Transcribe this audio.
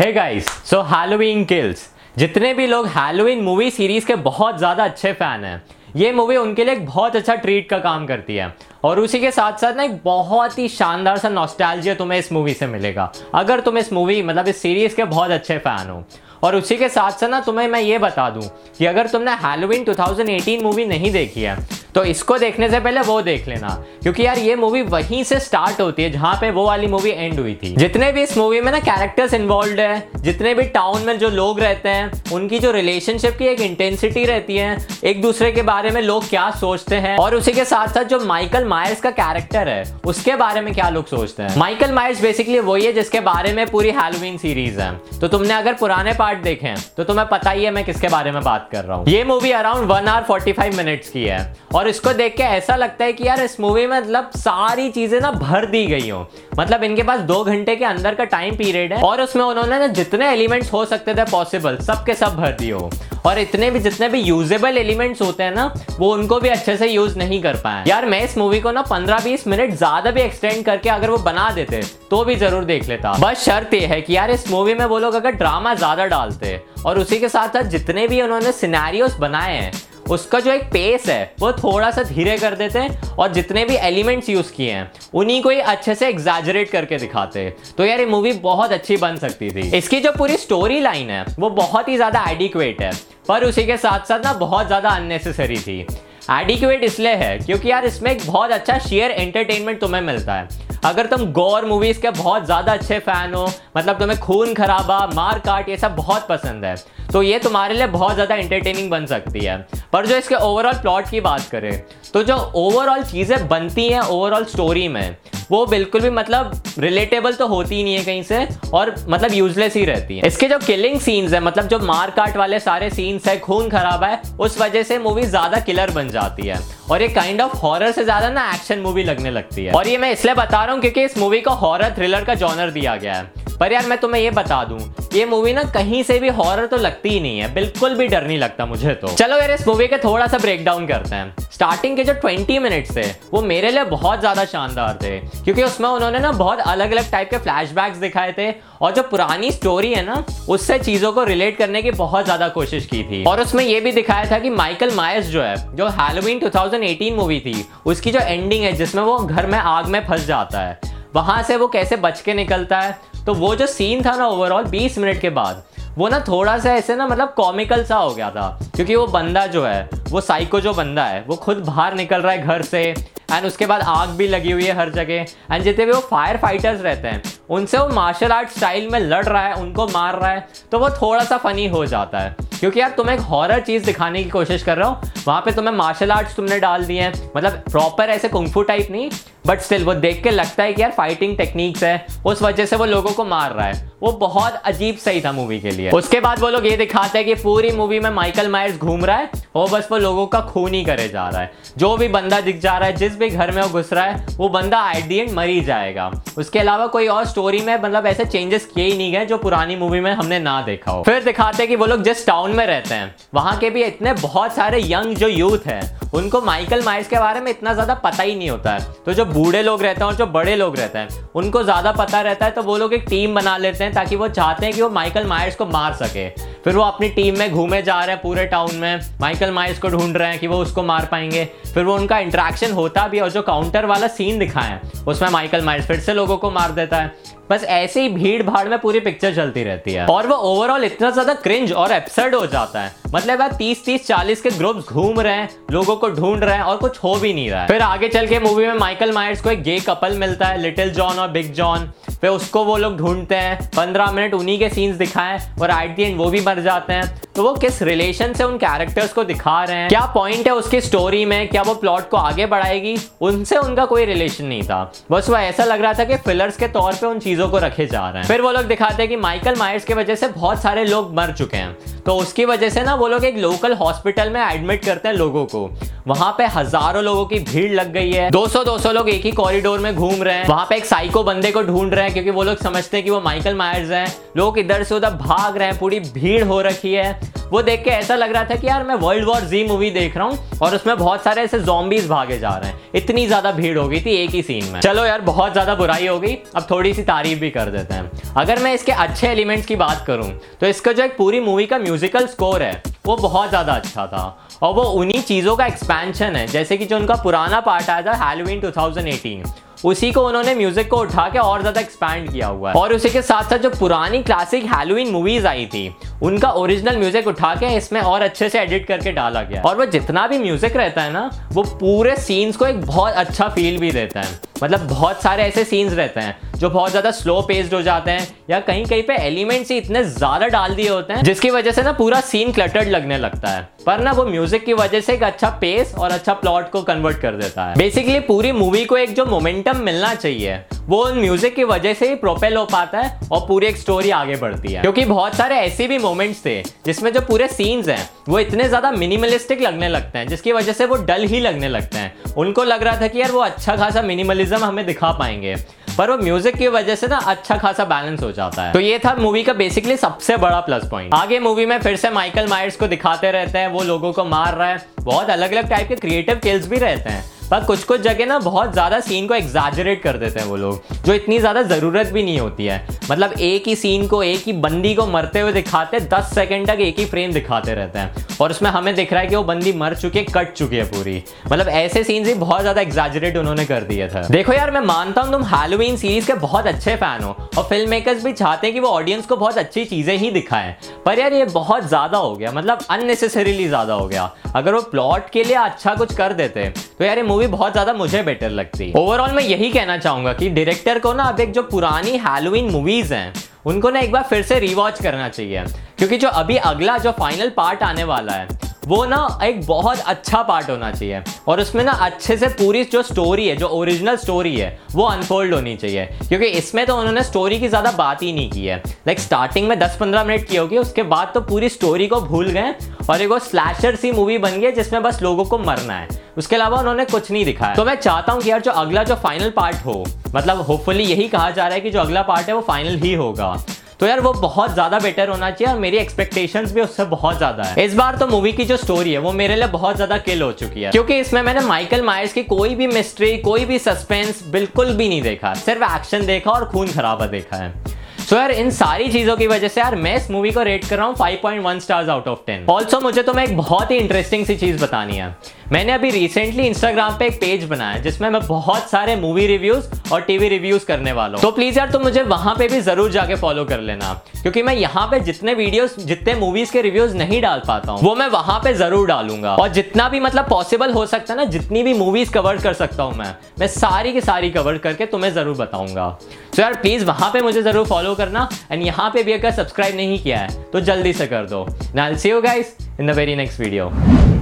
हे guys, so Halloween Kills, जितने भी लोग हैलोवीन मूवी सीरीज़ के बहुत ज़्यादा अच्छे फ़ैन हैं, ये मूवी उनके लिए एक बहुत अच्छा ट्रीट का काम करती है। और उसी के साथ साथ ना एक बहुत ही शानदार सा नॉस्टैल्जिया तुम्हें इस मूवी से मिलेगा अगर तुम इस मूवी मतलब इस सीरीज़ के बहुत अच्छे फ़ैन हो। और उसी के साथ साथ ना तुम्हें मैं ये बता दूं कि अगर तुमने हैलोवीन 2018 मूवी नहीं देखी है तो इसको देखने से पहले वो देख लेना, क्योंकि यार ये मूवी वहीं से स्टार्ट होती है जहाँ पे वो वाली मूवी एंड हुई थी। जितने भी इस मूवी में ना कैरेक्टर्स इन्वॉल्व है, जितने भी टाउन में जो लोग रहते हैं, उनकी जो रिलेशनशिप की एक इंटेंसिटी रहती है, एक दूसरे के बारे में लोग क्या सोचते हैं, और उसी के साथ साथ जो माइकल मायर्स का कैरेक्टर है उसके बारे में क्या लोग सोचते हैं। माइकल मायर्स बेसिकली वही है जिसके बारे में पूरी हैलोवीन सीरीज है, तो तुमने अगर पुराने पार्ट देखें तो तुम्हें पता ही है मैं किसके बारे में बात कर रहा हूँ। ये मूवी अराउंड 1 घंटा 45 मिनट्स की है और इसको देख के ऐसा लगता है कि यार इस मूवी में मतलब सारी चीजें ना भर दी गई हो। मतलब इनके पास 2 घंटे के अंदर का टाइम पीरियड है और उसमें उन्होंने ना जितने एलिमेंट्स हो सकते थे पॉसिबल सब के सब भर दिए हो, और इतने भी जितने भी यूजेबल एलिमेंट्स होते हैं ना वो उनको भी अच्छे से यूज नहीं कर पाए। यार मैं इस मूवी को ना 15-20 मिनट ज्यादा भी एक्सटेंड करके अगर वो बना देते तो भी जरूर देख लेता। बस शर्त यह है कि यार इस मूवी में वो लोग अगर ड्रामा ज्यादा डालते, और उसी के साथ साथ जितने भी उन्होंने सिनेरियोस बनाए हैं उसका जो एक पेस है वो थोड़ा सा धीरे कर देते हैं, और जितने भी एलिमेंट्स यूज़ किए हैं उन्हीं को ही अच्छे से एग्जैजरेट करके दिखाते, तो यार ये मूवी बहुत अच्छी बन सकती थी। इसकी जो पूरी स्टोरी लाइन है वो बहुत ही ज़्यादा एडिक्वेट है, पर उसी के साथ साथ ना बहुत ज़्यादा अननेसेसरी थी। एडिक्वेट इसलिए है क्योंकि यार इसमें एक बहुत अच्छा शेयर एंटरटेनमेंट तुम्हें मिलता है। अगर तुम गौर मूवीज के बहुत ज़्यादा अच्छे फ़ैन हो, मतलब तुम्हें खून खराबा, मार काट, ये सब बहुत पसंद है, तो ये तुम्हारे लिए बहुत ज़्यादा एंटरटेनिंग बन सकती है। पर जो इसके ओवरऑल प्लॉट की बात करें तो जो ओवरऑल चीज़ें बनती हैं ओवरऑल स्टोरी में वो बिल्कुल भी मतलब रिलेटेबल तो होती ही नहीं है कहीं से, और मतलब यूजलेस ही रहती है। इसके जो किलिंग सीन्स है, मतलब जो मार काट वाले सारे सीन्स है, खून खराबा है, उस वजह से मूवी ज़्यादा किलर बन जाती है और ये काइंड ऑफ हॉरर से ज़्यादा ना एक्शन मूवी लगने लगती है। और ये मैं इसलिए बता रहा हूँ क्योंकि इस मूवी को हॉरर थ्रिलर का जॉनर दिया गया है, पर यार मैं तुम्हें ये बता दूं ये मूवी ना कहीं से भी हॉरर तो लगती ही नहीं है, बिल्कुल भी डर नहीं लगता मुझे तो। चलो यार इस मूवी का थोड़ा सा ब्रेकडाउन करते हैं। स्टार्टिंग के जो 20 मिनट्स थे वो मेरे लिए बहुत ज़्यादा शानदार थे, क्योंकि उसमें उन्होंने ना बहुत अलग अलग टाइप के फ्लैशबैक्स दिखाए थे और जो पुरानी स्टोरी है ना उससे चीज़ों को रिलेट करने की बहुत ज़्यादा कोशिश की थी। और उसमें यह भी दिखाया था कि माइकल मायर्स जो है, जो हैलोवीन 2018 मूवी थी उसकी जो एंडिंग है जिसमें वो घर में आग में फंस जाता है, वहाँ से वो कैसे बच के निकलता है। तो वो जो सीन था ना ओवरऑल 20 मिनट के बाद वो ना थोड़ा सा ऐसे ना मतलब कॉमिकल सा हो गया था, क्योंकि वो बंदा जो है वो साइको जो बंदा है वो खुद बाहर निकल रहा है घर से, एंड उसके बाद आग भी लगी हुई है हर जगह, एंड जितने भी वो फायर फाइटर्स रहते हैं उनसे वो मार्शल आर्ट स्टाइल में लड़ रहा है, उनको मार रहा है, तो वो थोड़ा सा फनी हो जाता है। क्योंकि यार तुम एक हॉरर चीज़ दिखाने की कोशिश कर रहे हो, वहाँ पे तुम्हें मार्शल आर्ट्स तुमने डाल दिए हैं, मतलब प्रॉपर ऐसे कुंगफू टाइप नहीं, बट स्टिल वो देख के लगता है कि यार फाइटिंग टेक्निक्स है, उस वजह से वो लोगों को मार रहा है। वो बहुत अजीब सही था मूवी के लिए। उसके बाद वो लोग ये दिखाते हैं कि पूरी मूवी में माइकल मायर्स घूम रहा है और बस वो लोगों का खून ही करे जा रहा है, जो भी बंदा दिख जा रहा है, जिस भी घर में वो घुस रहा है वो बंदा एट दी एंड मर ही जाएगा। उसके अलावा कोई और स्टोरी में मतलब ऐसे चेंजेस किए ही नहीं गए जो पुरानी मूवी में हमने ना देखा हो। फिर दिखाते हैं कि वो लोग जिस टाउन में रहते हैं वहाँ के भी इतने बहुत सारे यंग जो यूथ है उनको माइकल मायर्स के बारे में इतना ज़्यादा पता ही नहीं होता है, तो जो बूढ़े लोग रहते हैं और जो बड़े लोग रहते हैं उनको ज़्यादा पता रहता है, तो वो लोग एक टीम बना लेते हैं ताकि वो चाहते हैं कि वो माइकल मायर्स को मार सके। फिर वो अपनी टीम में घूमे जा रहे हैं पूरे टाउन में, माइकल मायर्स को ढूंढ रहे हैं कि वो उसको मार पाएंगे। फिर वो उनका इंटरेक्शन होता भी, और जो काउंटर वाला सीन दिखाया है उसमें माइकल मायर्स फिर से लोगों को मार देता है। बस ऐसे ही भीड़ भाड़ में पूरी पिक्चर चलती रहती है और वो ओवरऑल इतना ज़्यादा क्रिंज और एब्सर्ड हो जाता है। मतलब यार 30-40 के ग्रुप्स घूम रहे हैं, लोगों को ढूंढ रहे हैं और कुछ हो भी नहीं रहा है। फिर आगे चल के मूवी में माइकल मायर्स को एक गे कपल मिलता है, लिटिल जॉन और बिग जॉन, फिर उसको वो लोग ढूंढते हैं। 15 मिनट उन्हीं के सीन्स दिखाएं और एट दी एंड वो भी मर जाते हैं। तो वो किस रिलेशन से उन कैरेक्टर्स को दिखा रहे हैं, क्या पॉइंट है उसकी स्टोरी में, क्या वो प्लॉट को आगे बढ़ाएगी, उनसे उनका कोई रिलेशन नहीं था। बस वो ऐसा लग रहा था कि फिलर्स के तौर पे उन चीज़ों को रखे जा रहे हैं। फिर वो लोग दिखाते हैं कि माइकल मायर्स की वजह से बहुत सारे लोग मर चुके हैं, तो उसकी वजह से ना वो लोग एक लोकल हॉस्पिटल में एडमिट करते हैं लोगों को। वहाँ पे हजारों लोगों की भीड़ लग गई है, 200-200 लोग एक ही कॉरिडोर में घूम रहे हैं। वहाँ पे एक साइको बंदे को ढूंढ रहे हैं क्योंकि वो लोग समझते हैं कि वो माइकल मायर्स हैं। लोग इधर से उधर भाग रहे हैं, पूरी भीड़ हो रखी है, वो देख के ऐसा लग रहा था कि यार मैं वर्ल्ड वॉर जी मूवी देख रहा हूँ और उसमें बहुत सारे ऐसे ज़ॉम्बीज़ भागे जा रहे हैं, इतनी ज़्यादा भीड़ हो गई थी एक ही सीन में। चलो यार बहुत ज़्यादा बुराई हो गई, अब थोड़ी सी तारीफ भी कर देते हैं। अगर मैं इसके अच्छे एलिमेंट्स की बात करूँ तो इसका जो एक पूरी मूवी का म्यूजिकल स्कोर है वो बहुत ज़्यादा अच्छा था और वो उन्हीं चीज़ों का एक्सपेंशन है, जैसे कि जो उनका पुराना पार्ट आया था हैलोवीन 2018, उसी को उन्होंने म्यूजिक को उठा के और ज़्यादा एक्सपैंड किया हुआ है। और उसी के साथ साथ जो पुरानी क्लासिक हैलोवीन मूवीज़ आई थी उनका ओरिजिनल म्यूजिक उठा के इसमें और अच्छे से एडिट करके डाला गया। और वो जितना भी म्यूजिक रहता है ना वो पूरे सीन्स को एक बहुत अच्छा फील भी देता है। मतलब बहुत सारे ऐसे सीन्स रहते हैं जो बहुत ज़्यादा स्लो पेस्ड हो जाते हैं या कहीं कहीं पे एलिमेंट्स ही इतने ज़्यादा डाल दिए होते हैं जिसकी वजह से ना पूरा सीन क्लटर्ड लगने लगता है, पर ना वो म्यूजिक की वजह से एक अच्छा पेस और अच्छा प्लॉट को कन्वर्ट कर देता है। बेसिकली पूरी मूवी को एक जो मोमेंटम मिलना चाहिए वो उन म्यूजिक की वजह से ही प्रोपेल हो पाता है और पूरी एक स्टोरी आगे बढ़ती है, क्योंकि बहुत सारे ऐसे भी मोमेंट्स थे जिसमें जो पूरे सीन्स हैं वो इतने ज़्यादा मिनिमलिस्टिक लगने लगते हैं जिसकी वजह से वो डल ही लगने लगते हैं। उनको लग रहा था कि यार वो अच्छा खासा मिनिमलिज्म हमें दिखा पाएंगे, पर वो म्यूजिक की वजह से ना अच्छा खासा बैलेंस हो जाता है। तो ये था मूवी का बेसिकली सबसे बड़ा प्लस पॉइंट। आगे मूवी में फिर से माइकल मायर्स को दिखाते रहते हैं, वो लोगों को मार रहा है, बहुत अलग अलग टाइप के क्रिएटिव किल्स भी रहते हैं, पर कुछ कुछ जगह ना बहुत ज़्यादा सीन को एग्जैजरेट कर देते हैं वो लोग, जो इतनी ज़्यादा ज़रूरत भी नहीं होती है। मतलब एक ही सीन को, एक ही बंदी को मरते हुए दिखाते हैं, 10 सेकंड तक एक ही फ्रेम दिखाते रहते हैं और उसमें हमें दिख रहा है कि वो बंदी मर चुकी है, कट चुकी है पूरी। मतलब ऐसे सीन्स भी बहुत ज़्यादा एग्जैजरेट उन्होंने कर दिए थे। देखो यार मैं मानता हूँ तुम हैलोवीन सीरीज़ के बहुत अच्छे फ़ैन हो और फिल्म मेकर्स भी चाहते हैं कि वो ऑडियंस को बहुत अच्छी चीज़ें ही दिखाएं, पर यार ये बहुत ज़्यादा हो गया, मतलब अननेसेसरीली ज़्यादा हो गया। अगर वो प्लॉट के लिए अच्छा कुछ कर देते तो यार मूवी बहुत ज्यादा मुझे बेटर लगती है। ओवरऑल मैं यही कहना चाहूंगा कि डायरेक्टर को ना अब एक जो पुरानी हैलोवीन मूवीज हैं उनको ना एक बार फिर से रीवॉच करना चाहिए, क्योंकि जो अभी अगला जो फाइनल पार्ट आने वाला है वो ना एक बहुत अच्छा पार्ट होना चाहिए और उसमें ना अच्छे से पूरी जो स्टोरी है, जो ओरिजिनल स्टोरी है वो अनफोल्ड होनी चाहिए, क्योंकि इसमें तो उन्होंने स्टोरी की ज़्यादा बात ही नहीं की है। लाइक स्टार्टिंग में 10-15 मिनट की होगी, उसके बाद तो पूरी स्टोरी को भूल गए और एक वो स्लैशर सी मूवी बन गई है जिसमें बस लोगों को मरना है, उसके अलावा उन्होंने कुछ नहीं दिखाया। तो मैं चाहता हूँ कि यार जो अगला जो फाइनल पार्ट हो, मतलब होपफुली यही कहा जा रहा है कि जो अगला पार्ट है वो फाइनल ही होगा, तो यार वो बहुत ज़्यादा बेटर होना चाहिए और मेरी एक्सपेक्टेशंस भी उससे बहुत ज़्यादा है। इस बार तो मूवी की जो स्टोरी है वो मेरे लिए बहुत ज़्यादा किल हो चुकी है, क्योंकि इसमें मैंने माइकल मायर्स की कोई भी मिस्ट्री, कोई भी सस्पेंस बिल्कुल भी नहीं देखा, सिर्फ एक्शन देखा और खून खराबा देखा है। तो यार इन सारी चीज़ों की वजह से यार मैं इस मूवी को रेट कर रहा हूँ 5.1 स्टार्स आउट ऑफ 10। ऑल्सो मुझे तो मैं एक बहुत ही इंटरेस्टिंग सी चीज़ बतानी है। मैंने अभी रिसेंटली इंस्टाग्राम पे एक पेज बनाया है जिसमें मैं बहुत सारे मूवी रिव्यूज़ और टीवी रिव्यूज़ करने वाला हूँ, तो प्लीज़ यार तुम मुझे वहाँ पे भी ज़रूर जाके फॉलो कर लेना, क्योंकि मैं यहाँ पे जितने वीडियोस, जितने मूवीज़ के रिव्यूज़ नहीं डाल पाता हूँ वो मैं वहाँ पे ज़रूर डालूंगा। और जितना भी मतलब पॉसिबल हो सकता है ना, जितनी भी मूवीज़ कवर कर सकता हूँ मैं सारी की सारी कवर करके तुम्हें ज़रूर बताऊँगा। तो यार प्लीज़ वहाँ पे मुझे ज़रूर फॉलो करना, एंड यहाँ पे भी अगर सब्सक्राइब नहीं किया है तो जल्दी से कर दो। Now I will see you guys in the very next video.